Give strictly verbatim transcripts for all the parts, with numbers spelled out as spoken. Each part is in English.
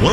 one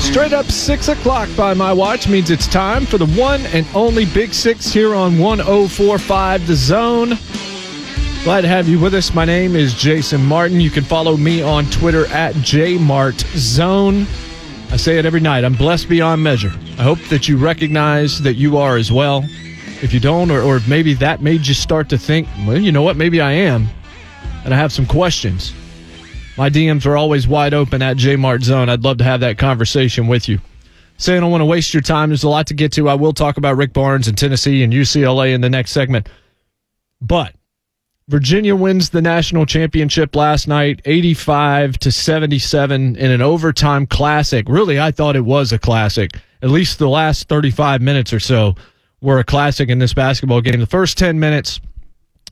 Straight up six o'clock by my watch means it's time for the one and only Big Six here on one oh four point five The Zone. Glad to have you with us. My name is Jason Martin. You can follow me on Twitter at J Mart Zone. I say it every night. I'm blessed beyond measure. I hope that you recognize that you are as well. If you don't, or, or maybe that made you start to think, well, you know what, maybe I am, and I have some questions. My D Ms are always wide open at JMartZone. I'd love to have that conversation with you. Say I don't want to waste your time. There's a lot to get to. I will talk about Rick Barnes and Tennessee and U C L A in the next segment. But Virginia wins the national championship last night, eighty-five to seventy-seven in an overtime classic. Really, I thought it was a classic. At least the last thirty-five minutes or so were a classic in this basketball game. The first ten minutes,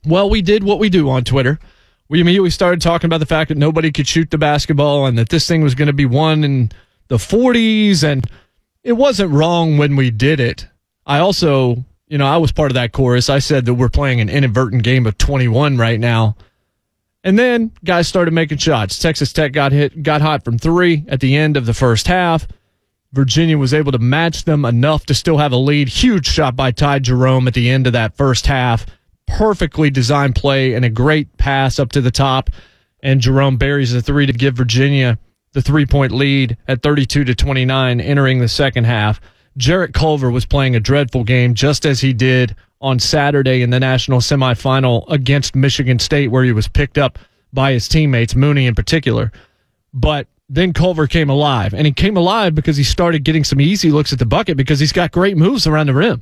well, we did what we do on Twitter. We immediately started talking about the fact that nobody could shoot the basketball and that this thing was going to be won in the forties, and it wasn't wrong when we did it. I also, you know, I was part of that chorus. I said that we're playing an inadvertent game of twenty-one right now. And then guys started making shots. Texas Tech got hit, got hot from three at the end of the first half. Virginia was able to match them enough to still have a lead. Huge shot by Ty Jerome at the end of that first half. Perfectly designed play and a great pass up to the top, and Jerome buries the three to give Virginia the three-point lead at thirty-two to twenty-nine entering the second half. Jarrett Culver was playing a dreadful game, just as he did on Saturday in the national semifinal against Michigan State, where he was picked up by his teammates, Mooney in particular. But then Culver came alive, and he came alive because he started getting some easy looks at the bucket because he's got great moves around the rim.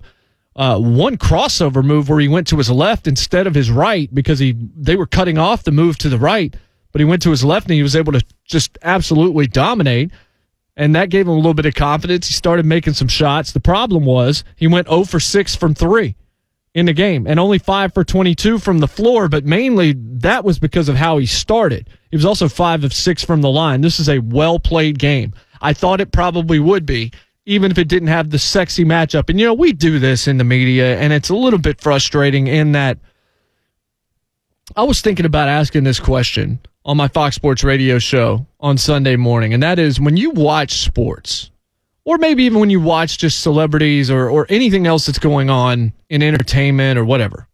Uh, one crossover move where he went to his left instead of his right because he they were cutting off the move to the right, but he went to his left and he was able to just absolutely dominate, and that gave him a little bit of confidence. He started making some shots. The problem was he went oh for six from three in the game and only five for twenty-two from the floor, but mainly that was because of how he started. He was also five of six from the line. This is a well-played game. I thought it probably would be, even if it didn't have the sexy matchup. And, you know, we do this in the media, and it's a little bit frustrating in that I was thinking about asking this question on my Fox Sports radio show on Sunday morning, and that is, when you watch sports, or maybe even when you watch just celebrities or, or anything else that's going on in entertainment or whatever,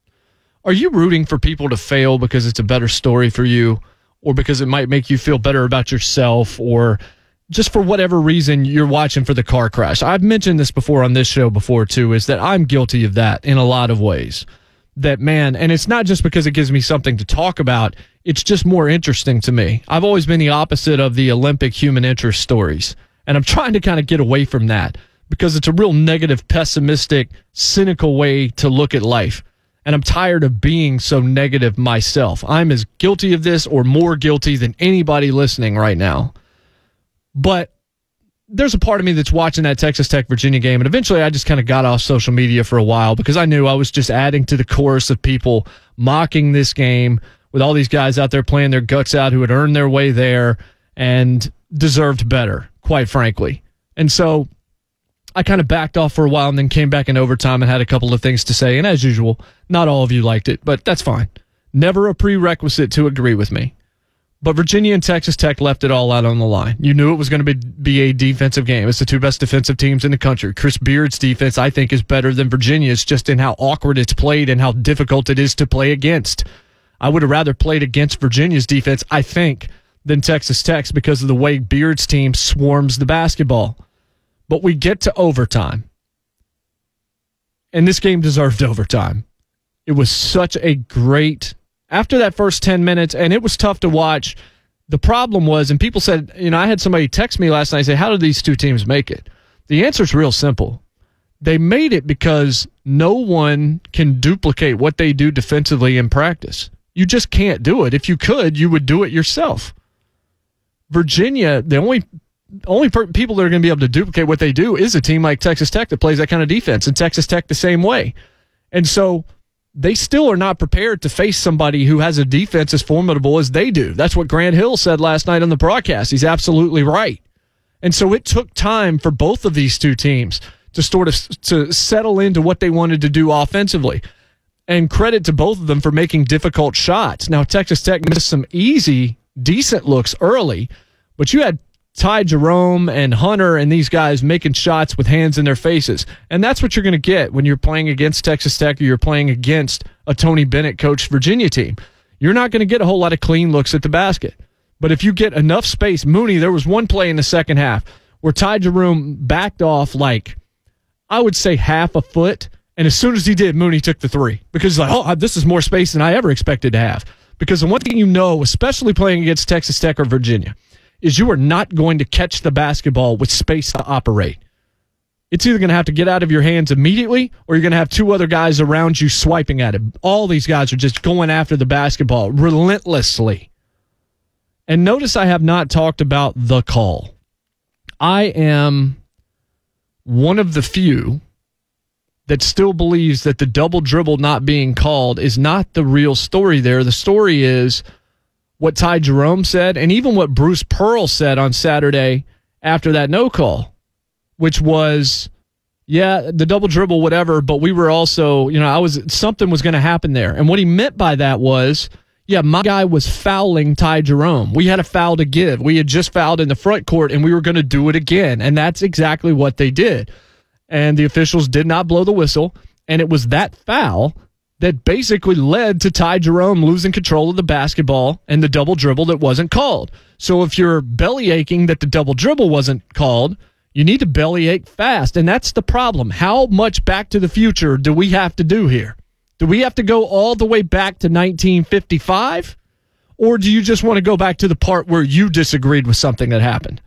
are you rooting for people to fail because it's a better story for you, or because it might make you feel better about yourself, or just for whatever reason you're watching for the car crash? I've mentioned this before on this show before, too, is that I'm guilty of that in a lot of ways. That, man, and it's not just because it gives me something to talk about. It's just more interesting to me. I've always been the opposite of the Olympic human interest stories, and I'm trying to kind of get away from that because it's a real negative, pessimistic, cynical way to look at life, and I'm tired of being so negative myself. I'm as guilty of this or more guilty than anybody listening right now. But there's a part of me that's watching that Texas Tech-Virginia game, and eventually I just kind of got off social media for a while because I knew I was just adding to the chorus of people mocking this game with all these guys out there playing their guts out who had earned their way there and deserved better, quite frankly. And so I kind of backed off for a while and then came back in overtime and had a couple of things to say. And as usual, not all of you liked it, but that's fine. Never a prerequisite to agree with me. But Virginia and Texas Tech left it all out on the line. You knew it was going to be, be a defensive game. It's the two best defensive teams in the country. Chris Beard's defense, I think, is better than Virginia's just in how awkward it's played and how difficult it is to play against. I would have rather played against Virginia's defense, I think, than Texas Tech's because of the way Beard's team swarms the basketball. But we get to overtime. And this game deserved overtime. It was such a great, after that first ten minutes, and it was tough to watch. The problem was, and people said, you know, I had somebody text me last night and say, how did these two teams make it? The answer is real simple. They made it because no one can duplicate what they do defensively in practice. You just can't do it. If you could, you would do it yourself. Virginia, the only only per- people that are going to be able to duplicate what they do is a team like Texas Tech that plays that kind of defense, and Texas Tech the same way. And so they still are not prepared to face somebody who has a defense as formidable as they do. That's what Grant Hill said last night on the broadcast. He's absolutely right. And so it took time for both of these two teams to sort of to settle into what they wanted to do offensively. And credit to both of them for making difficult shots. Now, Texas Tech missed some easy, decent looks early, but you had Ty Jerome and Hunter and these guys making shots with hands in their faces. And that's what you're going to get when you're playing against Texas Tech or you're playing against a Tony Bennett coached Virginia team. You're not going to get a whole lot of clean looks at the basket. But if you get enough space, Mooney, there was one play in the second half where Ty Jerome backed off like, I would say half a foot, and as soon as he did, Mooney took the three because like, oh, this is more space than I ever expected to have. Because the one thing you know, especially playing against Texas Tech or Virginia, is you are not going to catch the basketball with space to operate. It's either going to have to get out of your hands immediately or you're going to have two other guys around you swiping at it. All these guys are just going after the basketball relentlessly. And notice I have not talked about the call. I am one of the few that still believes that the double dribble not being called is not the real story there. The story is what Ty Jerome said and even what Bruce Pearl said on Saturday after that no call, which was, yeah, the double dribble, whatever, but we were also, you know, I was something was going to happen there. And what he meant by that was, yeah, my guy was fouling Ty Jerome. We had a foul to give. We had just fouled in the front court, and we were going to do it again. And that's exactly what they did. And the officials did not blow the whistle. And it was that foul that basically led to Ty Jerome losing control of the basketball and the double dribble that wasn't called. So if you're belly aching that the double dribble wasn't called, you need to belly ache fast. And that's the problem. How much back to the future do we have to do here? Do we have to go all the way back to nineteen fifty-five? Or do you just want to go back to the part where you disagreed with something that happened?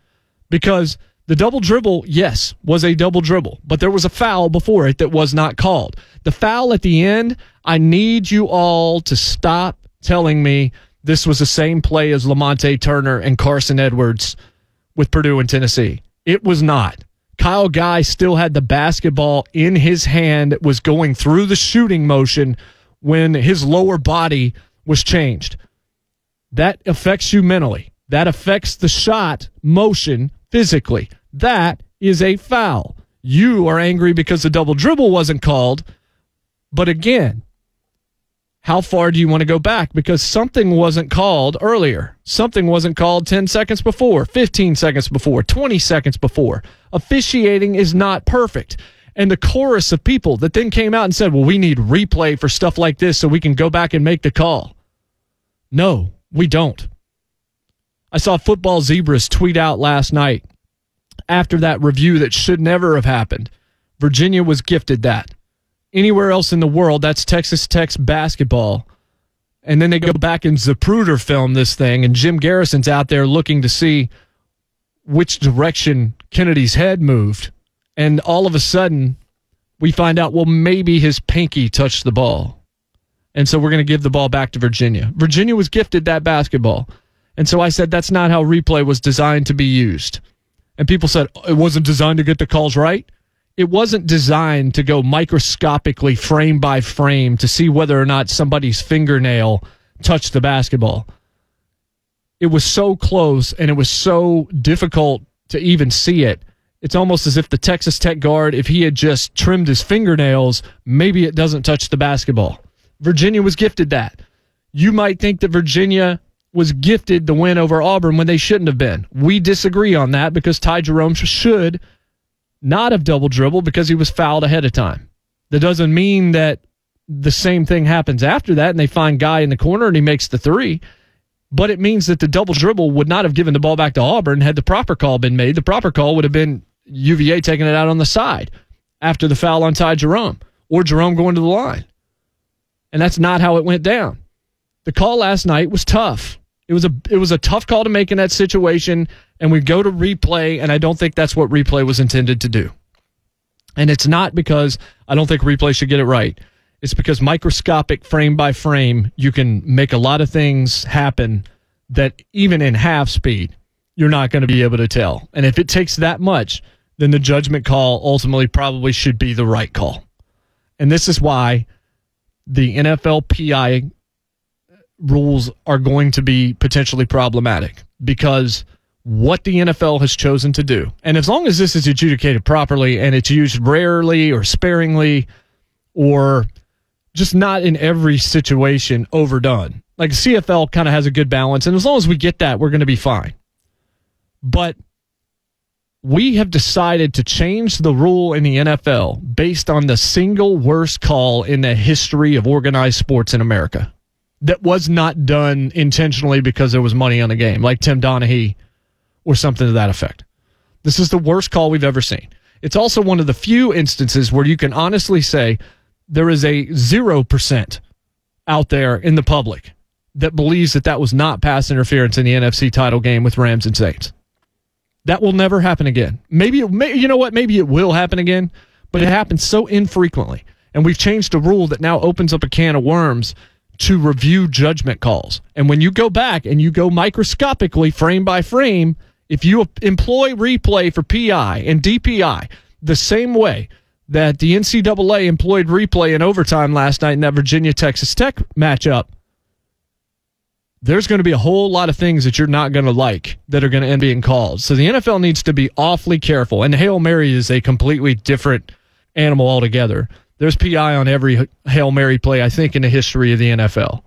Because the double dribble, yes, was a double dribble, but there was a foul before it that was not called. The foul at the end, I need you all to stop telling me this was the same play as Lamonte Turner and Carson Edwards with Purdue and Tennessee. It was not. Kyle Guy still had the basketball in his hand that was going through the shooting motion when his lower body was changed. That affects you mentally. That affects the shot motion physically. That is a foul. You are angry because the double dribble wasn't called. But again, how far do you want to go back? Because something wasn't called earlier. Something wasn't called ten seconds before, fifteen seconds before, twenty seconds before. Officiating is not perfect. And the chorus of people that then came out and said, well, we need replay for stuff like this so we can go back and make the call. No, we don't. I saw Football Zebras tweet out last night after that review that should never have happened. Virginia was gifted that. Anywhere else in the world, that's Texas Tech's basketball. And then they go back and Zapruder film this thing, and Jim Garrison's out there looking to see which direction Kennedy's head moved. And all of a sudden, we find out, well, maybe his pinky touched the ball. And so we're going to give the ball back to Virginia. Virginia was gifted that basketball. And so I said, that's not how replay was designed to be used. And people said, it wasn't designed to get the calls right. It wasn't designed to go microscopically frame by frame to see whether or not somebody's fingernail touched the basketball. It was so close and it was so difficult to even see it. It's almost as if the Texas Tech guard, if he had just trimmed his fingernails, maybe it doesn't touch the basketball. Virginia was gifted that. You might think that Virginia was gifted the win over Auburn when they shouldn't have been. We disagree on that because Ty Jerome should not have double dribble because he was fouled ahead of time. That doesn't mean that the same thing happens after that and they find Guy in the corner and he makes the three, but it means that the double dribble would not have given the ball back to Auburn had the proper call been made. The proper call would have been U V A taking it out on the side after the foul on Ty Jerome. or Jerome going to the line. And that's not how it went down. The call last night was tough. It was a it was a tough call to make in that situation, and we go to replay, and I don't think that's what replay was intended to do. And it's not because I don't think replay should get it right. It's because microscopic, frame by frame, you can make a lot of things happen that even in half speed, you're not going to be able to tell. And if it takes that much, then the judgment call ultimately probably should be the right call. And this is why the N F L P I rules are going to be potentially problematic, because what the N F L has chosen to do, and as long as this is adjudicated properly and it's used rarely or sparingly or just not in every situation overdone, like C F L kind of has a good balance, and as long as we get that, we're going to be fine. But we have decided to change the rule in the N F L based on the single worst call in the history of organized sports in America. That was not done intentionally because there was money on the game, like Tim Donaghy or something to that effect. This is the worst call we've ever seen. It's also one of the few instances where you can honestly say there is a zero percent out there in the public that believes that that was not pass interference in the N F C title game with Rams and Saints. That will never happen again. Maybe, it, may, you know what, maybe it will happen again, but it happens so infrequently. And we've changed a rule that now opens up a can of worms to review judgment calls. And when you go back and you go microscopically, frame by frame, if you employ replay for P I and D P I the same way that the N C double A employed replay in overtime last night in that Virginia-Texas Tech matchup, there's going to be a whole lot of things that you're not going to like that are going to end being called. So the N F L needs to be awfully careful. And Hail Mary is a completely different animal altogether. There's P I on every Hail Mary play, I think, in the history of the N F L.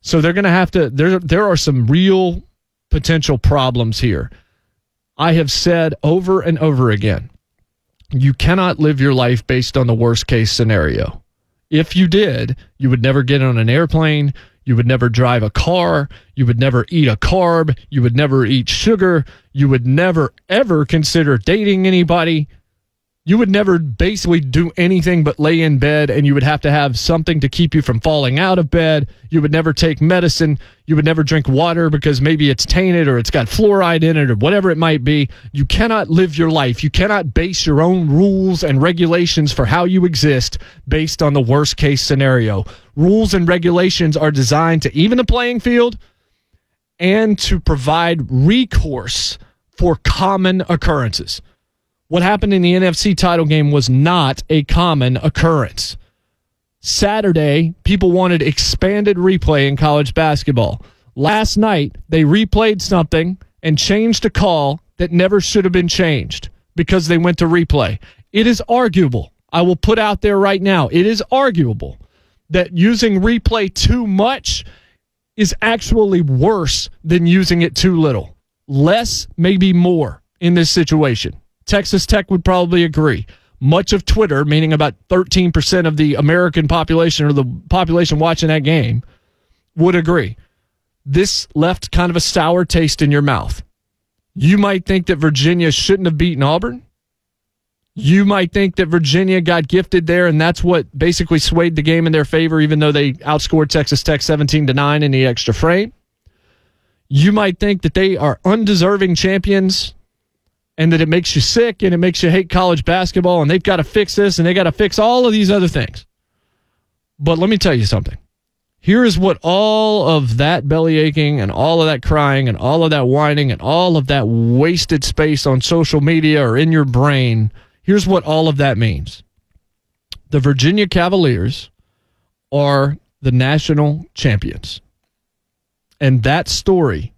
So they're going to have to, there, there are some real potential problems here. I have said over and over again, you cannot live your life based on the worst case scenario. If you did, you would never get on an airplane. You would never drive a car. You would never eat a carb. You would never eat sugar. You would never, ever consider dating anybody. You would never basically do anything but lay in bed, and you would have to have something to keep you from falling out of bed. You would never take medicine. You would never drink water because maybe it's tainted or it's got fluoride in it or whatever it might be. You cannot live your life. You cannot base your own rules and regulations for how you exist based on the worst case scenario. Rules and regulations are designed to even the playing field and to provide recourse for common occurrences. What happened in the N F C title game was not a common occurrence. Saturday, people wanted expanded replay in college basketball. Last night, they replayed something and changed a call that never should have been changed because they went to replay. It is arguable. I will put out there right now, it is arguable that using replay too much is actually worse than using it too little. Less, maybe more in this situation. Texas Tech would probably agree. Much of Twitter, meaning about thirteen percent of the American population or the population watching that game, would agree. This left kind of a sour taste in your mouth. You might think that Virginia shouldn't have beaten Auburn. You might think that Virginia got gifted there, and that's what basically swayed the game in their favor, even though they outscored Texas Tech seventeen to nine in the extra frame. You might think that they are undeserving champions, and that it makes you sick and it makes you hate college basketball, and they've got to fix this and they got to fix all of these other things. But let me tell you something. Here is what all of that belly aching and all of that crying and all of that whining and all of that wasted space on social media or in your brain, here's what all of that means. The Virginia Cavaliers are the national champions. And that story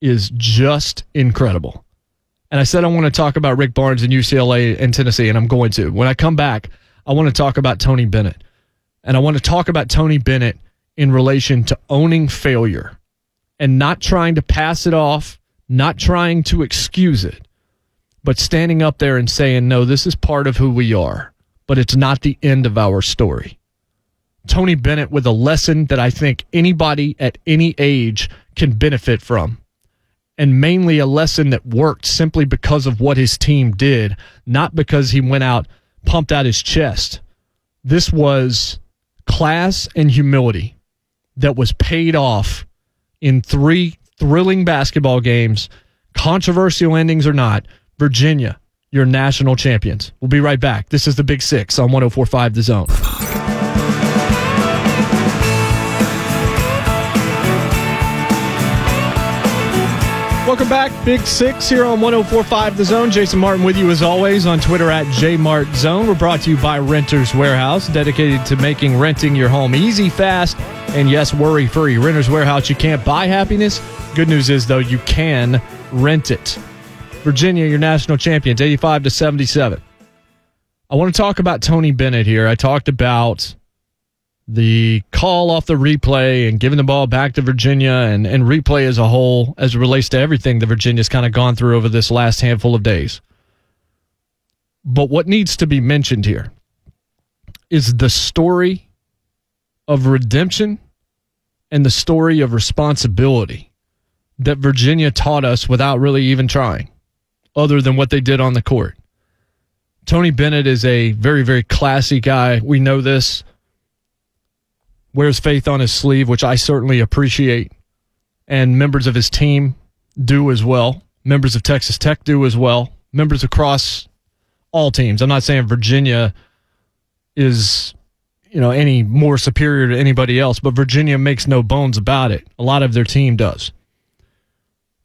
is just incredible. And I said I want to talk about Rick Barnes and U C L A and Tennessee, and I'm going to. When I come back, I want to talk about Tony Bennett. And I want to talk about Tony Bennett in relation to owning failure and not trying to pass it off, not trying to excuse it, but standing up there and saying, no, this is part of who we are, but it's not the end of our story. Tony Bennett with a lesson that I think anybody at any age can benefit from. And mainly a lesson that worked simply because of what his team did, not because he went out, pumped out his chest, This was class and humility that was paid off in three thrilling basketball games, controversial endings or not. Virginia, your national champions. We'll be right back. This is the Big Six on one oh four point five The Zone. Welcome back. Big Six here on one oh four point five The Zone. Jason Martin with you as always on Twitter at JMartZone. We're brought to you by Renters Warehouse, dedicated to making renting your home easy, fast, and yes, worry-free. Renters Warehouse, you can't buy happiness. Good news is, though, you can rent it. Virginia, your national champions, eighty-five to seventy-seven. I want to talk about Tony Bennett here. I talked about the call off the replay and giving the ball back to Virginia and, and replay as a whole as it relates to everything that Virginia's kind of gone through over this last handful of days. But what needs to be mentioned here is the story of redemption and the story of responsibility that Virginia taught us without really even trying, other than what they did on the court. Tony Bennett is a very, very classy guy. We know this. Wears faith on his sleeve, which I certainly appreciate, and members of his team do as well. Members of Texas Tech do as well. Members across all teams. I'm not saying Virginia is, you know, any more superior to anybody else, but Virginia makes no bones about it. A lot of their team does.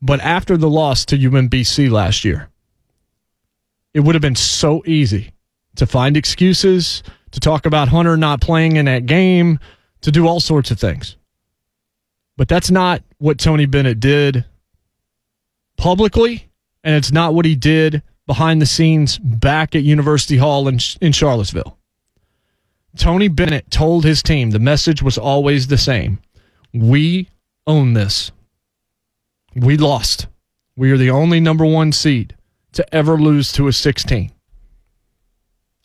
But after the loss to U M B C last year, it would have been so easy to find excuses, to talk about Hunter not playing in that game, to do all sorts of things. But that's not what Tony Bennett did publicly, and it's not what he did behind the scenes back at University Hall in, in Charlottesville. Tony Bennett told his team the message was always the same. We own this. We lost. We are the only number one seed to ever lose to a sixteen.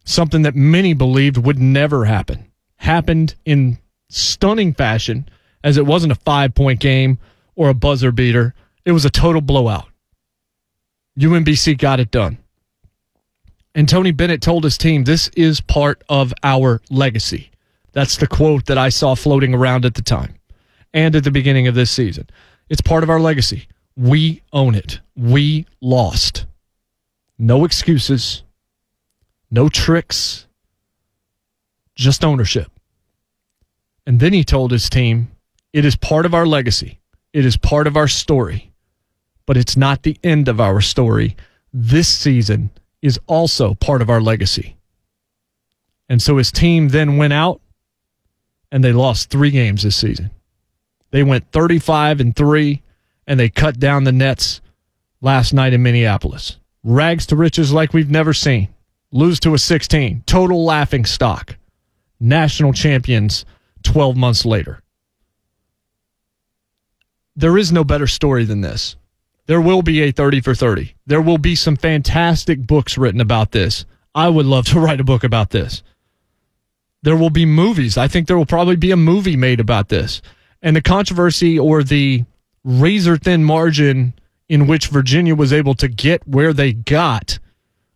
Something that many believed would never happen. Happened in stunning fashion, as it wasn't a five-point game or a buzzer beater. It was a total blowout. U M B C got it done. And Tony Bennett told his team, this is part of our legacy. That's the quote that I saw floating around at the time and at the beginning of this season. It's part of our legacy. We own it. We lost. No excuses. No tricks. Just ownership. And then he told his team, it is part of our legacy. It is part of our story. But it's not the end of our story. This season is also part of our legacy. And so his team then went out and they lost three games this season. They went thirty-five and three and they cut down the nets last night in Minneapolis. Rags to riches like we've never seen. Lose to a sixteen. Total laughing stock. National champions twelve months later. There is no better story than this. There will be a thirty for thirty. There will be some fantastic books written about this. I would love to write a book about this. There will be movies. I think there will probably be a movie made about this. And the controversy or the razor-thin margin in which Virginia was able to get where they got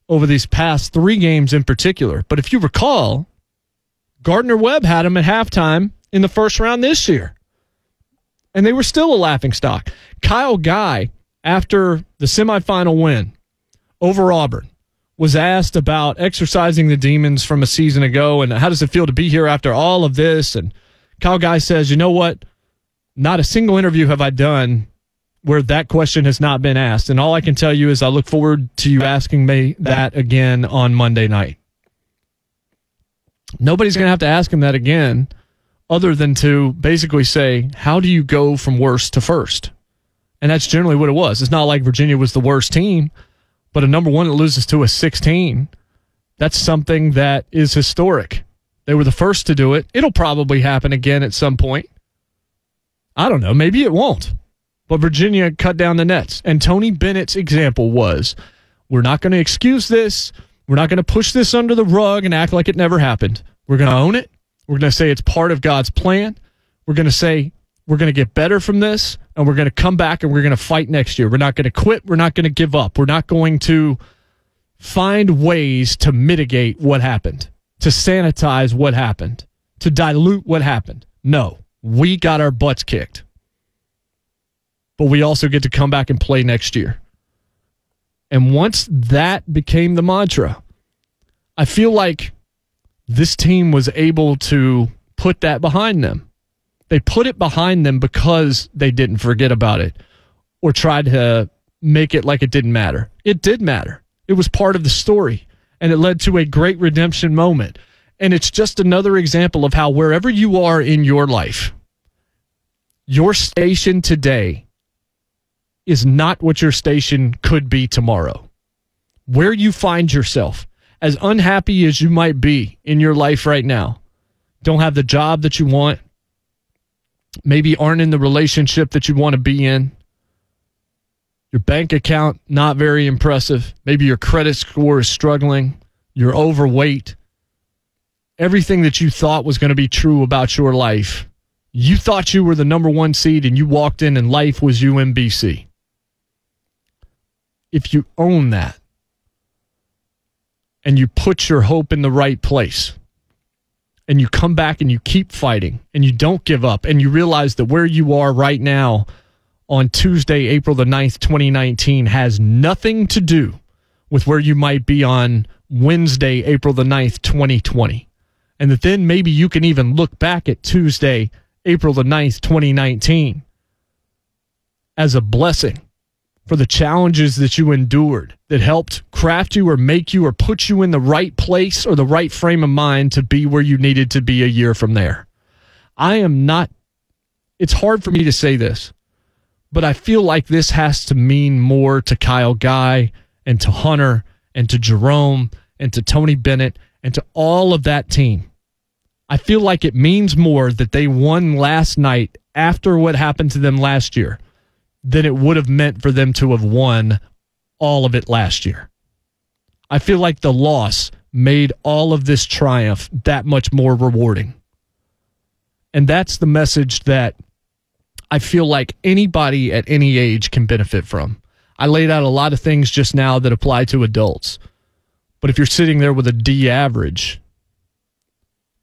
over these past three games in particular. But if you recall, Gardner-Webb had them at halftime in the first round this year. And they were still a laughingstock. Kyle Guy, after the semifinal win over Auburn, was asked about exercising the demons from a season ago and how does it feel to be here after all of this. And Kyle Guy says, you know what? Not a single interview have I done where that question has not been asked. And all I can tell you is I look forward to you asking me that again on Monday night. Nobody's going to have to ask him that again other than to basically say, how do you go from worst to first? And that's generally what it was. It's not like Virginia was the worst team, but a number one that loses to a sixteen, that's something that is historic. They were the first to do it. It'll probably happen again at some point. I don't know. Maybe it won't. But Virginia cut down the nets. And Tony Bennett's example was, we're not going to excuse this. We're not going to push this under the rug and act like it never happened. We're going to own it. We're going to say it's part of God's plan. We're going to say we're going to get better from this, and we're going to come back and we're going to fight next year. We're not going to quit. We're not going to give up. We're not going to find ways to mitigate what happened. to sanitize what happened, to dilute what happened. No, we got our butts kicked. But we also get to come back and play next year. And once that became the mantra, I feel like this team was able to put that behind them. They put it behind them because they didn't forget about it or tried to make it like it didn't matter. It did matter. It was part of the story, and it led to a great redemption moment. And it's just another example of how wherever you are in your life, your station today is not what your station could be tomorrow. Where you find yourself, as unhappy as you might be in your life right now, don't have the job that you want, maybe aren't in the relationship that you want to be in, your bank account not very impressive, maybe your credit score is struggling, you're overweight, everything that you thought was going to be true about your life, you thought you were the number one seed and you walked in and life was U M B C. If you own that and you put your hope in the right place, and you come back and you keep fighting and you don't give up, and you realize that where you are right now on Tuesday, April the ninth, twenty nineteen has nothing to do with where you might be on Wednesday, April the ninth, twenty twenty. And that then maybe you can even look back at Tuesday, April the ninth, twenty nineteen as a blessing for the challenges that you endured that helped craft you or make you or put you in the right place or the right frame of mind to be where you needed to be a year from there. I am not, it's hard for me to say this, but I feel like this has to mean more to Kyle Guy and to Hunter and to Jerome and to Tony Bennett and to all of that team. I feel like it means more that they won last night after what happened to them last year than it would have meant for them to have won all of it last year. I feel like the loss made all of this triumph that much more rewarding. And that's the message that I feel like anybody at any age can benefit from. I laid out a lot of things just now that apply to adults. But if you're sitting there with a D average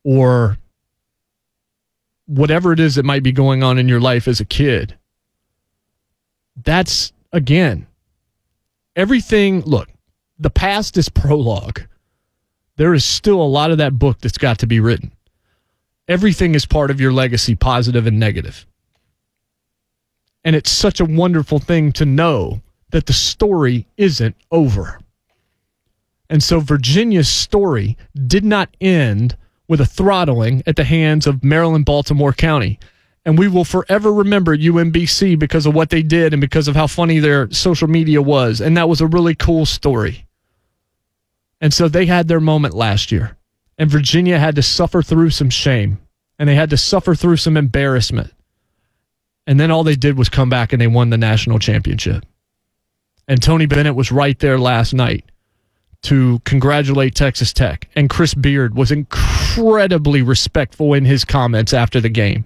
or whatever it is that might be going on in your life as a kid, that's, again, everything. Look, the past is prologue. There is still a lot of that book that's got to be written. Everything is part of your legacy, positive and negative. And it's such a wonderful thing to know that the story isn't over. And so Virginia's story did not end with a throttling at the hands of Maryland-Baltimore County. And we will forever remember U M B C because of what they did and because of how funny their social media was. And that was a really cool story. And so they had their moment last year. And Virginia had to suffer through some shame. And they had to suffer through some embarrassment. And then all they did was come back and they won the national championship. And Tony Bennett was right there last night to congratulate Texas Tech. And Chris Beard was incredibly respectful in his comments after the game.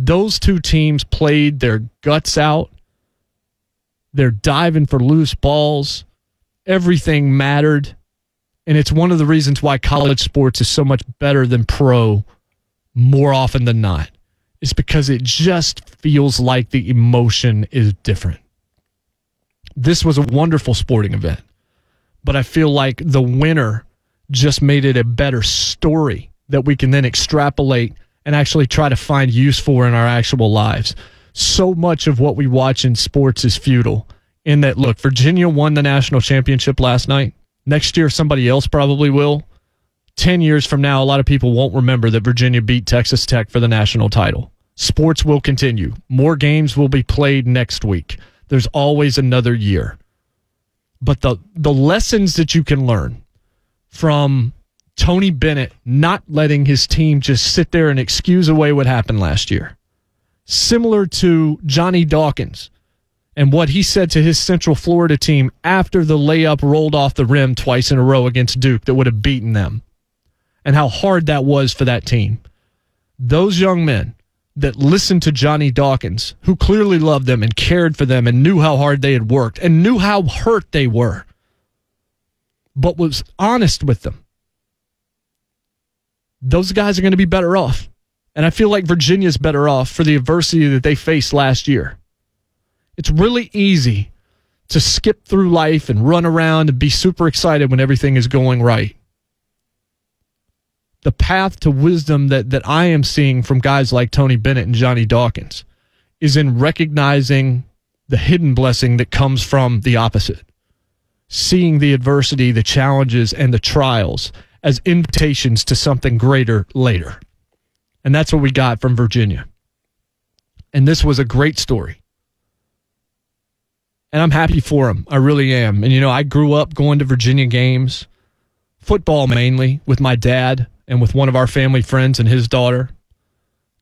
Those two teams played their guts out. They're diving for loose balls. Everything mattered. And it's one of the reasons why college sports is so much better than pro more often than not. It's because it just feels like the emotion is different. This was a wonderful sporting event. But I feel like the winner just made it a better story that we can then extrapolate and actually try to find use for in our actual lives. So much of what we watch in sports is futile in that, look, Virginia won the national championship last night. Next year, somebody else probably will. Ten years from now, a lot of people won't remember that Virginia beat Texas Tech for the national title. Sports will continue. More games will be played next week. There's always another year. But the, the lessons that you can learn from Tony Bennett not letting his team just sit there and excuse away what happened last year. Similar to Johnny Dawkins and what he said to his Central Florida team after the layup rolled off the rim twice in a row against Duke that would have beaten them, and how hard that was for that team. Those young men that listened to Johnny Dawkins, who clearly loved them and cared for them and knew how hard they had worked and knew how hurt they were, but was honest with them. those guys are going to be better off. And I feel like Virginia's better off for the adversity that they faced last year. It's really easy to skip through life and run around and be super excited when everything is going right. The path to wisdom that, that I am seeing from guys like Tony Bennett and Johnny Dawkins is in recognizing the hidden blessing that comes from the opposite. Seeing the adversity, the challenges, and the trials as invitations to something greater later. And that's what we got from Virginia. And this was a great story. And I'm happy for him. I really am. And, you know, I grew up going to Virginia games, football mainly, with my dad and with one of our family friends and his daughter.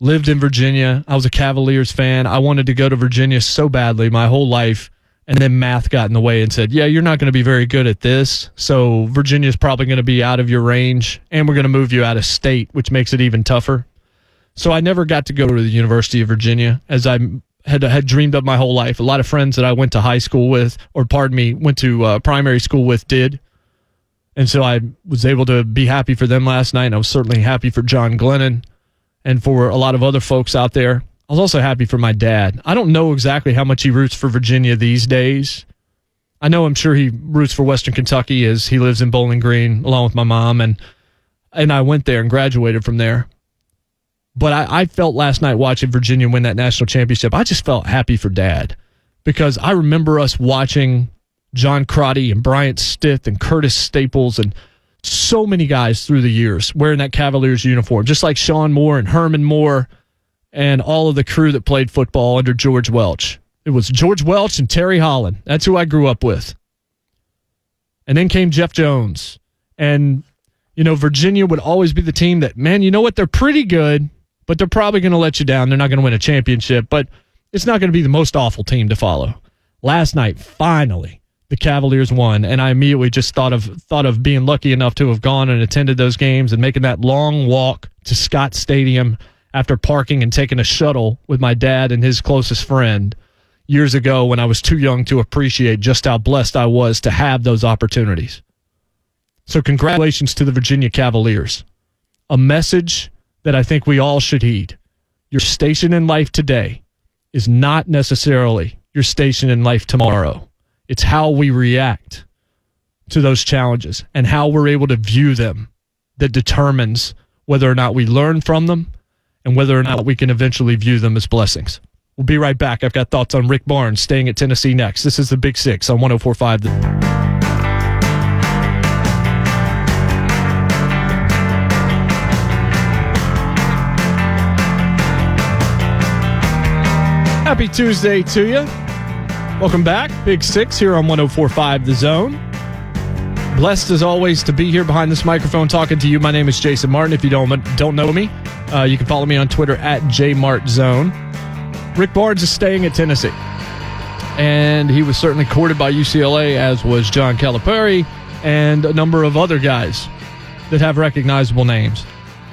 Lived in Virginia. I was a Cavaliers fan. I wanted to go to Virginia so badly my whole life. And then math got in the way and said, yeah, you're not going to be very good at this. So Virginia's probably going to be out of your range. And we're going to move you out of state, which makes it even tougher. So I never got to go to the University of Virginia as I had had dreamed of my whole life. A lot of friends that I went to high school with, or pardon me, went to uh, primary school with did. And so I was able to be happy for them last night. And I was certainly happy for John Glennon and for a lot of other folks out there. I was also happy for my dad. I don't know exactly how much he roots for Virginia these days. I know I'm sure he roots for Western Kentucky as he lives in Bowling Green along with my mom. And, and I went there and graduated from there. But I, I felt last night watching Virginia win that national championship, I just felt happy for Dad, because I remember us watching John Crotty and Bryant Stith and Curtis Staples and so many guys through the years wearing that Cavaliers uniform, just like Sean Moore and Herman Moore and all of the crew that played football under George Welch. It was George Welch and Terry Holland. That's who I grew up with. And then came Jeff Jones. And, you know, Virginia would always be the team that, man, you know what, they're pretty good, but they're probably going to let you down. They're not going to win a championship, but it's not going to be the most awful team to follow. Last night, finally, the Cavaliers won, and I immediately just thought of thought of being lucky enough to have gone and attended those games and making that long walk to Scott Stadium after parking and taking a shuttle with my dad and his closest friend years ago when I was too young to appreciate just how blessed I was to have those opportunities. So congratulations to the Virginia Cavaliers. A message that I think we all should heed. Your station in life today is not necessarily your station in life tomorrow. It's how we react to those challenges and how we're able to view them that determines whether or not we learn from them and whether or not we can eventually view them as blessings. We'll be right back. I've got thoughts on Rick Barnes staying at Tennessee next. This is the Big Six on one oh four point five The- Happy Tuesday to you. Welcome back. Big Six here on one oh four point five The Zone. Blessed as always to be here behind this microphone talking to you. My name is Jason Martin. If you don't, don't know me, uh, you can follow me on Twitter at J Mart Zone. Rick Barnes is staying at Tennessee. And he was certainly courted by U C L A, as was John Calipari and a number of other guys that have recognizable names.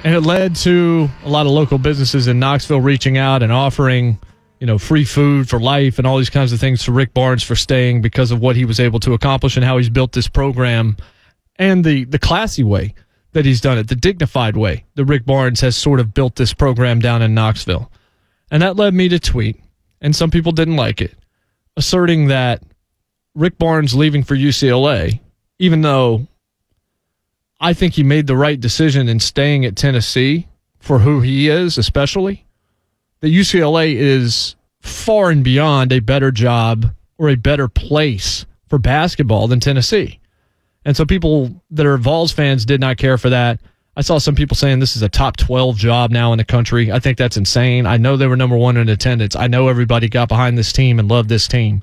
And it led to a lot of local businesses in Knoxville reaching out and offering, you know, free food for life and all these kinds of things to Rick Barnes for staying because of what he was able to accomplish and how he's built this program and the, the classy way that he's done it, the dignified way that Rick Barnes has sort of built this program down in Knoxville. And that led me to tweet, and some people didn't like it, asserting that Rick Barnes leaving for U C L A, even though I think he made the right decision in staying at Tennessee for who he is especially, that U C L A is far and beyond a better job or a better place for basketball than Tennessee. And so people that are Vols fans did not care for that. I saw some people saying this is a top twelve job now in the country. I think that's insane. I know they were number one in attendance. I know everybody got behind this team and loved this team.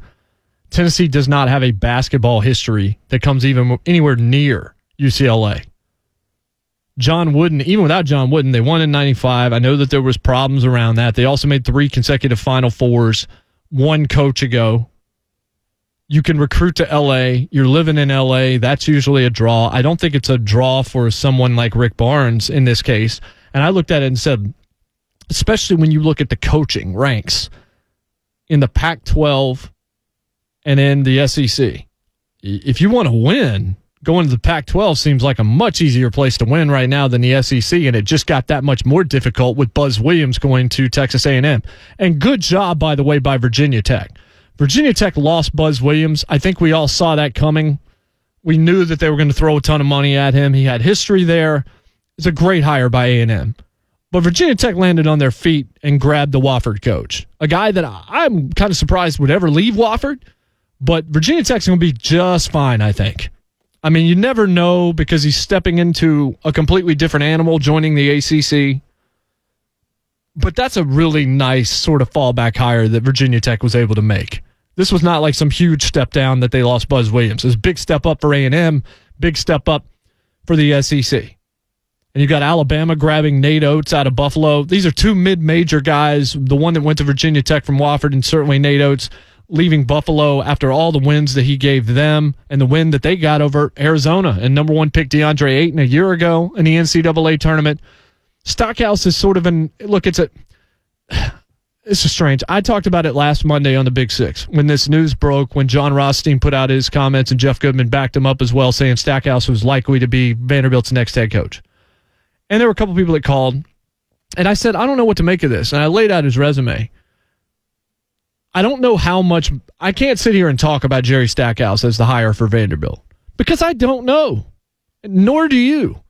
Tennessee does not have a basketball history that comes even anywhere near U C L A. John Wooden, even without John Wooden, they won in ninety-five. I know that there was problems around that. They also made three consecutive Final Fours, one coach ago. You can recruit to L A. You're living in L A. That's usually a draw. I don't think it's a draw for someone like Rick Barnes in this case. And I looked at it and said, especially when you look at the coaching ranks in the Pac twelve and in the S E C, if you want to win, going to the Pac twelve seems like a much easier place to win right now than the S E C, and it just got that much more difficult with Buzz Williams going to Texas A and M. And good job, by the way, by Virginia Tech. Virginia Tech lost Buzz Williams. I think we all saw that coming. We knew that they were going to throw a ton of money at him. He had history there. It's a great hire by A and M. But Virginia Tech landed on their feet and grabbed the Wofford coach, a guy that I'm kind of surprised would ever leave Wofford, but Virginia Tech's going to be just fine, I think. I mean, you never know because he's stepping into a completely different animal, joining the A C C. But that's a really nice sort of fallback hire that Virginia Tech was able to make. This was not like some huge step down that they lost Buzz Williams. It was a big step up for A and M, big step up for the S E C. And you've got Alabama grabbing Nate Oates out of Buffalo. These are two mid-major guys, the one that went to Virginia Tech from Wofford and certainly Nate Oates leaving Buffalo after all the wins that he gave them and the win that they got over Arizona and number one pick DeAndre Ayton a year ago in the N C double A tournament. Stackhouse is sort of an, look, it's a, it's a strange. I talked about it last Monday on the Big Six when this news broke, when John Rothstein put out his comments and Jeff Goodman backed him up as well, saying Stackhouse was likely to be Vanderbilt's next head coach. And there were a couple people that called, and I said, I don't know what to make of this. And I laid out his resume. I don't know how much – I can't sit here and talk about Jerry Stackhouse as the hire for Vanderbilt because I don't know, nor do you.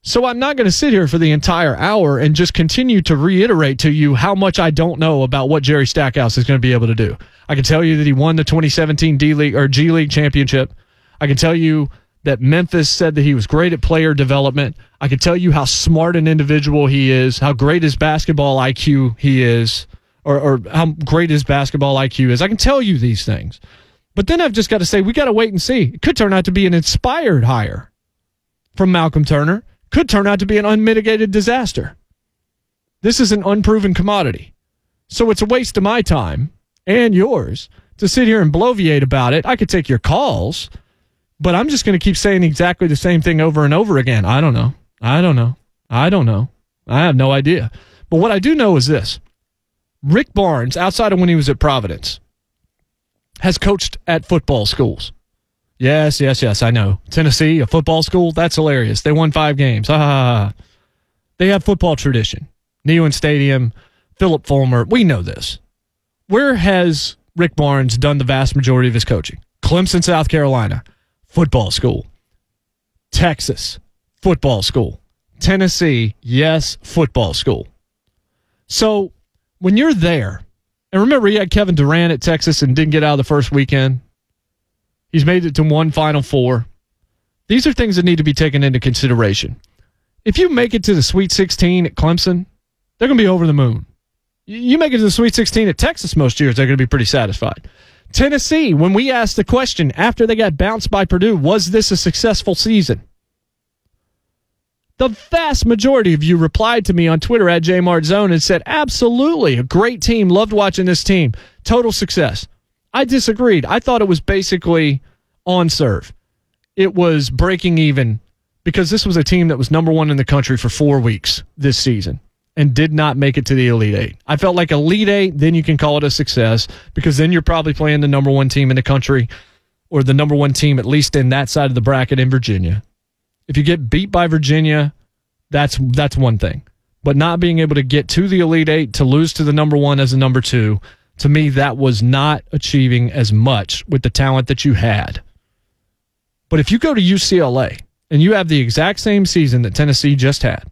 So I'm not going to sit here for the entire hour and just continue to reiterate to you how much I don't know about what Jerry Stackhouse is going to be able to do. I can tell you that he won the twenty seventeen D League or G League championship. I can tell you – that Memphis said that he was great at player development. I can tell you how smart an individual he is, how great his basketball I Q he is, or, or how great his basketball I Q is. I can tell you these things. But then I've just got to say, we got to wait and see. It could turn out to be an inspired hire from Malcolm Turner. Could turn out to be an unmitigated disaster. This is an unproven commodity. So it's a waste of my time and yours to sit here and bloviate about it. I could take your calls, but I'm just going to keep saying exactly the same thing over and over again. I don't know. I don't know. I don't know. I have no idea. But what I do know is this. Rick Barnes, outside of when he was at Providence, has coached at football schools. Yes, yes, yes, I know. Tennessee, a football school? That's hilarious. They won five games. Ah, they have football tradition. Neyland Stadium, Philip Fulmer. We know this. Where has Rick Barnes done the vast majority of his coaching? Clemson, South Carolina. Football school. Texas, football school. Tennessee, yes, football school. So when you're there, and remember he had Kevin Durant at Texas and didn't get out of the first weekend. He's made it to one Final Four. These are things that need to be taken into consideration. If you make it to the Sweet sixteen at Clemson, they're going to be over the moon. You make it to the Sweet sixteen at Texas most years, they're going to be pretty satisfied. Tennessee, when we asked the question after they got bounced by Purdue, was this a successful season? The vast majority of you replied to me on Twitter at JMartZone and said, absolutely, a great team, loved watching this team, total success. I disagreed. I thought it was basically on serve. It was breaking even because this was a team that was number one in the country for four weeks this season and did not make it to the Elite Eight. I felt like Elite Eight, then you can call it a success because then you're probably playing the number one team in the country or the number one team, at least in that side of the bracket in Virginia. If you get beat by Virginia, that's that's one thing. But not being able to get to the Elite Eight, to lose to the number one as a number two, to me, that was not achieving as much with the talent that you had. But if you go to U C L A and you have the exact same season that Tennessee just had,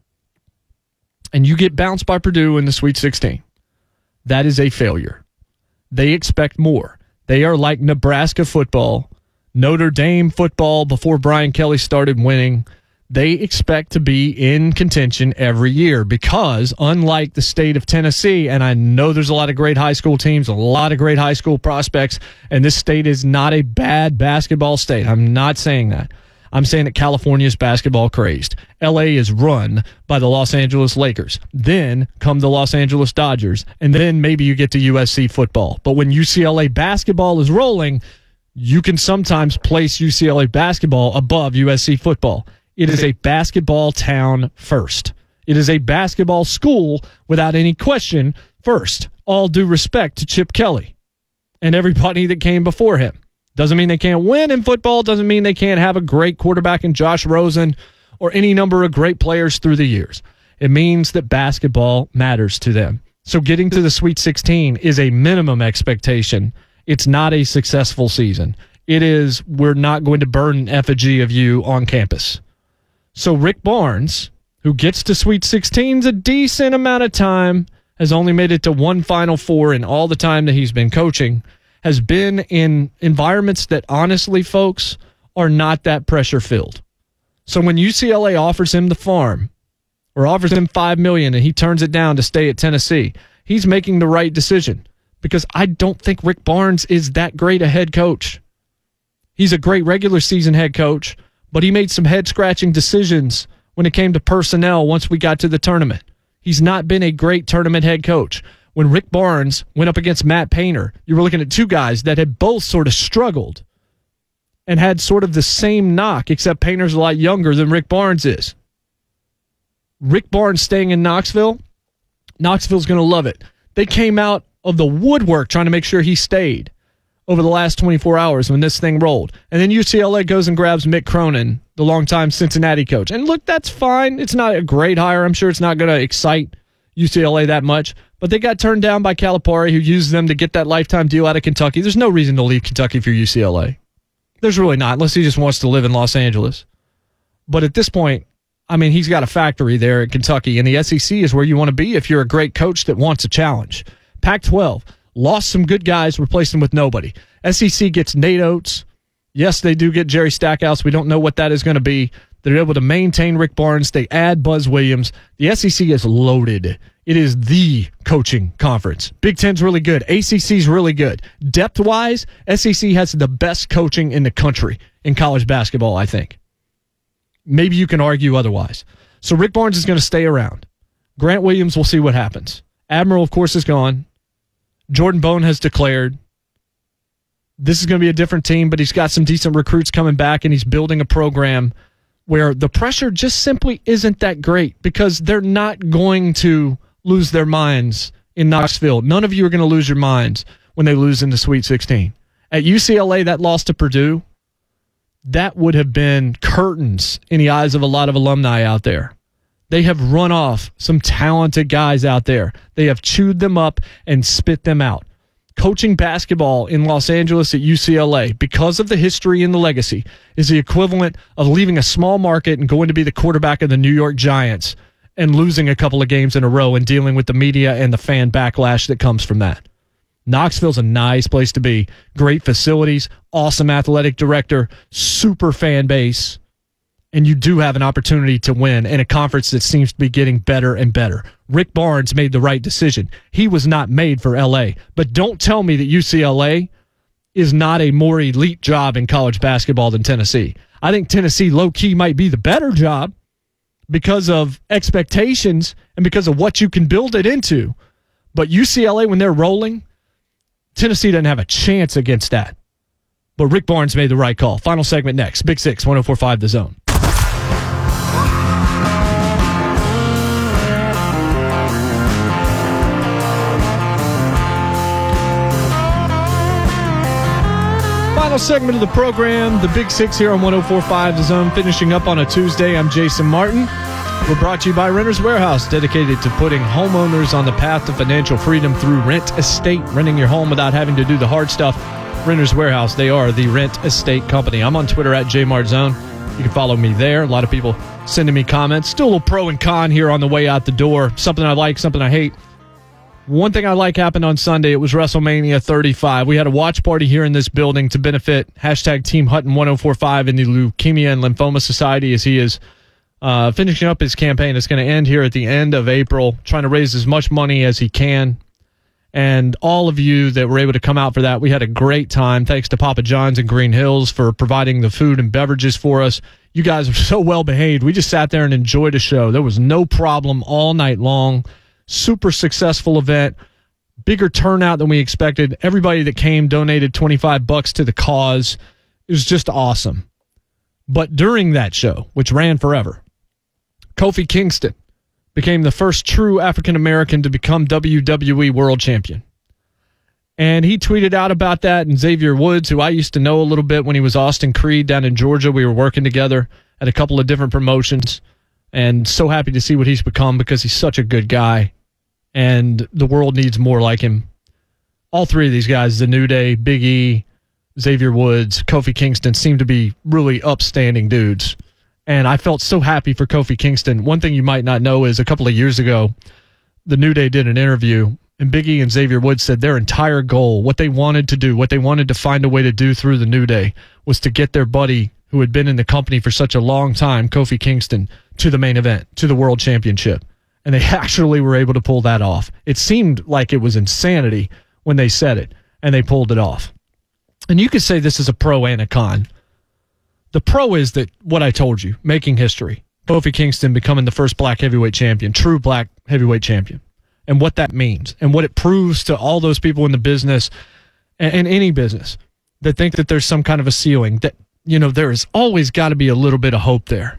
and you get bounced by Purdue in the Sweet sixteen, that is a failure. They expect more. They are like Nebraska football, Notre Dame football before Brian Kelly started winning. They expect to be in contention every year because, unlike the state of Tennessee, and I know there's a lot of great high school teams, a lot of great high school prospects, and this state is not a bad basketball state. I'm not saying that. I'm saying that California is basketball crazed. L A is run by the Los Angeles Lakers. Then come the Los Angeles Dodgers. And then maybe you get to U S C football. But when U C L A basketball is rolling, you can sometimes place U C L A basketball above U S C football. It is a basketball town first. It is a basketball school without any question first. All due respect to Chip Kelly and everybody that came before him. Doesn't mean they can't win in football. Doesn't mean they can't have a great quarterback in Josh Rosen or any number of great players through the years. It means that basketball matters to them. So getting to the Sweet sixteen is a minimum expectation. It's not a successful season. It is, we're not going to burn an effigy of you on campus. So Rick Barnes, who gets to Sweet sixteens a decent amount of time, has only made it to one Final Four in all the time that he's been coaching, has been in environments that, honestly, folks, are not that pressure-filled. So when U C L A offers him the farm or offers him five million dollars and he turns it down to stay at Tennessee, he's making the right decision, because I don't think Rick Barnes is that great a head coach. He's a great regular season head coach, but he made some head-scratching decisions when it came to personnel once we got to the tournament. He's not been a great tournament head coach. When Rick Barnes went up against Matt Painter, you were looking at two guys that had both sort of struggled and had sort of the same knock, except Painter's a lot younger than Rick Barnes is. Rick Barnes staying in Knoxville, Knoxville's going to love it. They came out of the woodwork trying to make sure he stayed over the last twenty-four hours when this thing rolled. And then U C L A goes and grabs Mick Cronin, the longtime Cincinnati coach. And look, that's fine. It's not a great hire. I'm sure it's not going to excite U C L A that much. But they got turned down by Calipari, who used them to get that lifetime deal out of Kentucky. There's no reason to leave Kentucky for U C L A. There's really not, unless he just wants to live in Los Angeles. But at this point, I mean, he's got a factory there at Kentucky, and the S E C is where you want to be if you're a great coach that wants a challenge. Pac twelve. Lost some good guys, replaced them with nobody. S E C gets Nate Oates. Yes, they do get Jerry Stackhouse. We don't know what that is going to be. They're able to maintain Rick Barnes. They add Buzz Williams. The S E C is loaded. It is the coaching conference. Big Ten's really good. A C C's really good. Depth-wise, S E C has the best coaching in the country in college basketball, I think. Maybe you can argue otherwise. So Rick Barnes is going to stay around. Grant Williams, we'll see what happens. Admiral, of course, is gone. Jordan Bone has declared this is going to be a different team, but he's got some decent recruits coming back, and he's building a program where the pressure just simply isn't that great, because they're not going to lose their minds in Knoxville. None of you are going to lose your minds when they lose in the Sweet sixteen. At U C L A, that loss to Purdue, that would have been curtains in the eyes of a lot of alumni out there. They have run off some talented guys out there. They have chewed them up and spit them out. Coaching basketball in Los Angeles at U C L A, because of the history and the legacy, is the equivalent of leaving a small market and going to be the quarterback of the New York Giants and losing a couple of games in a row and dealing with the media and the fan backlash that comes from that. Knoxville's a nice place to be. Great facilities, awesome athletic director, super fan base. And you do have an opportunity to win in a conference that seems to be getting better and better. Rick Barnes made the right decision. He was not made for L A. But don't tell me that U C L A is not a more elite job in college basketball than Tennessee. I think Tennessee low-key might be the better job because of expectations and because of what you can build it into. But U C L A, when they're rolling, Tennessee doesn't have a chance against that. But Rick Barnes made the right call. Final segment next. Big Six, one oh four point five The Zone. Final segment of the program, the Big Six here on one oh four point five The Zone, finishing up on a Tuesday. I'm Jason Martin. We're brought to you by Renters Warehouse, dedicated to putting homeowners on the path to financial freedom through rent estate, renting your home without having to do the hard stuff. Renters Warehouse, they are the rent estate company. I'm on Twitter at JMartZone. You can follow me there. A lot of people sending me comments. Still a little pro and con here on the way out the door. Something I like, something I hate. One thing I like happened on Sunday. It was WrestleMania thirty-five. We had a watch party here in this building to benefit hashtag Team Hutton one oh four point five in the Leukemia and Lymphoma Society, as he is uh, finishing up his campaign. It's going to end here at the end of April, trying to raise as much money as he can. And all of you that were able to come out for that, we had a great time. Thanks to Papa John's in Green Hills for providing the food and beverages for us. You guys were so well behaved. We just sat there and enjoyed a show. There was no problem all night long. Super successful event, bigger turnout than we expected. Everybody that came donated twenty-five bucks to the cause. It was just awesome. But during that show, which ran forever, Kofi Kingston became the first true African American to become W W E World Champion. And he tweeted out about that. And Xavier Woods, who I used to know a little bit when he was Austin Creed down in Georgia, we were working together at a couple of different promotions. And so happy to see what he's become because he's such a good guy. And the world needs more like him. All three of these guys, the New Day, Big E, Xavier Woods, Kofi Kingston, seem to be really upstanding dudes. And I felt so happy for Kofi Kingston. One thing you might not know is a couple of years ago, the New Day did an interview, and Big E and Xavier Woods said their entire goal, what they wanted to do, what they wanted to find a way to do through the New Day, was to get their buddy who had been in the company for such a long time, Kofi Kingston, to the main event, to the World Championship. And they actually were able to pull that off. It seemed like it was insanity when they said it, and they pulled it off. And you could say this is a pro and a con. The pro is that what I told you, making history. Kofi Kingston becoming the first black heavyweight champion, true black heavyweight champion, and what that means and what it proves to all those people in the business and, and any business that think that there's some kind of a ceiling, that, you know, there is always got to be a little bit of hope there.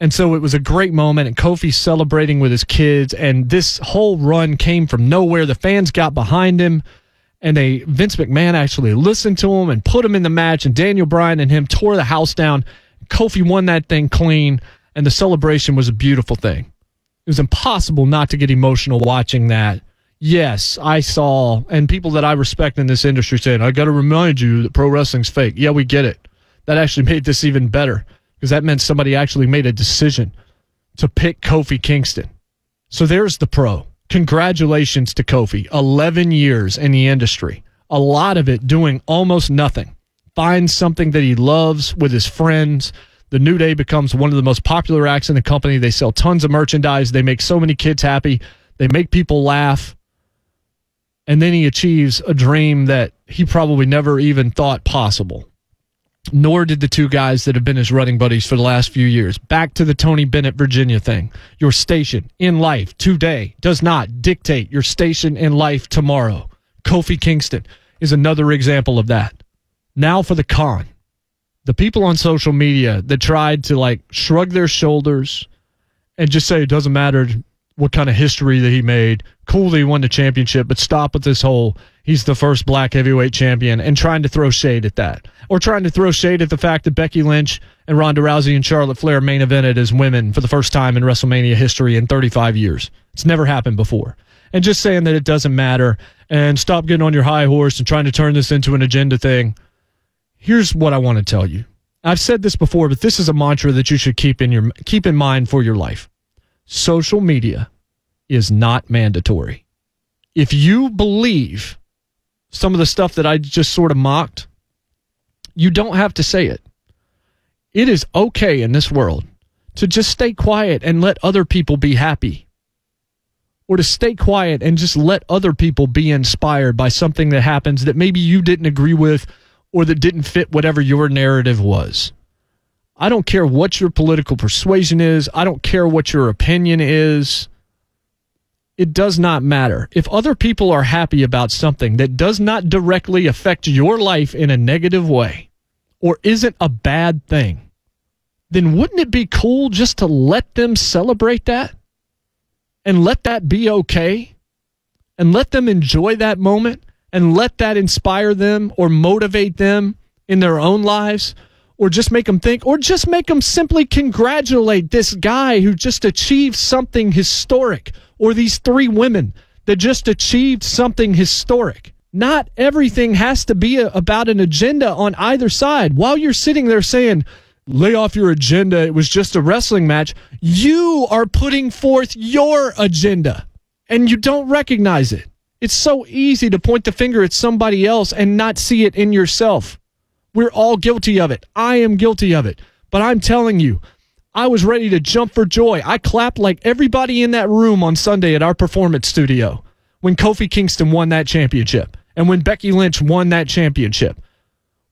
And so it was a great moment, and Kofi celebrating with his kids, and this whole run came from nowhere. The fans got behind him. And they Vince McMahon actually listened to him and put him in the match, and Daniel Bryan and him tore the house down. Kofi won that thing clean, and the celebration was a beautiful thing. It was impossible not to get emotional watching that. Yes, I saw, and people that I respect in this industry saying, I got to remind you that pro wrestling's fake. Yeah, we get it. That actually made this even better because that meant somebody actually made a decision to pick Kofi Kingston. So there's the pro. Congratulations to Kofi. eleven years in the industry. A lot of it doing almost nothing. Finds something that he loves with his friends. The New Day becomes one of the most popular acts in the company. They sell tons of merchandise. They make so many kids happy. They make people laugh. And then he achieves a dream that he probably never even thought possible. Nor did the two guys that have been his running buddies for the last few years. Back to the Tony Bennett, Virginia thing. Your station in life today does not dictate your station in life tomorrow. Kofi Kingston is another example of that. Now for the con. The people on social media that tried to like shrug their shoulders and just say it doesn't matter what kind of history that he made. Cool that he won the championship, but stop with this whole he's the first black heavyweight champion and trying to throw shade at that. Or trying to throw shade at the fact that Becky Lynch and Ronda Rousey and Charlotte Flair main evented as women for the first time in WrestleMania history in thirty-five years. It's never happened before. And just saying that it doesn't matter and stop getting on your high horse and trying to turn this into an agenda thing. Here's what I want to tell you. I've said this before, but this is a mantra that you should keep in your keep in mind for your life. Social media is not mandatory. If you believe some of the stuff that I just sort of mocked, you don't have to say it. It is okay in this world to just stay quiet and let other people be happy, or to stay quiet and just let other people be inspired by something that happens that maybe you didn't agree with or that didn't fit whatever your narrative was. I don't care what your political persuasion is. I don't care what your opinion is. It does not matter. If other people are happy about something that does not directly affect your life in a negative way or isn't a bad thing, then wouldn't it be cool just to let them celebrate that and let that be okay and let them enjoy that moment and let that inspire them or motivate them in their own lives? Or just make them think, or just make them simply congratulate this guy who just achieved something historic, or these three women that just achieved something historic. Not everything has to be a, about an agenda on either side. While you're sitting there saying, lay off your agenda, it was just a wrestling match, you are putting forth your agenda, and you don't recognize it. It's so easy to point the finger at somebody else and not see it in yourself. We're all guilty of it. I am guilty of it. But I'm telling you, I was ready to jump for joy. I clapped like everybody in that room on Sunday at our performance studio when Kofi Kingston won that championship and when Becky Lynch won that championship.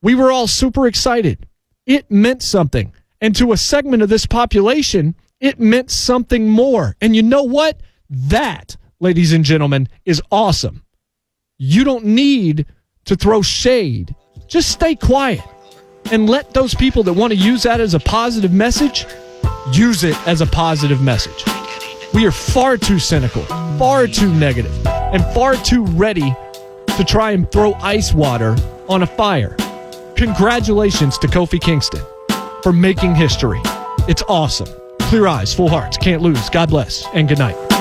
We were all super excited. It meant something. And to a segment of this population, it meant something more. And you know what? That, ladies and gentlemen, is awesome. You don't need to throw shade. Just stay quiet and let those people that want to use that as a positive message, use it as a positive message. We are far too cynical, far too negative, and far too ready to try and throw ice water on a fire. Congratulations to Kofi Kingston for making history. It's awesome. Clear eyes, full hearts, can't lose. God bless, and good night.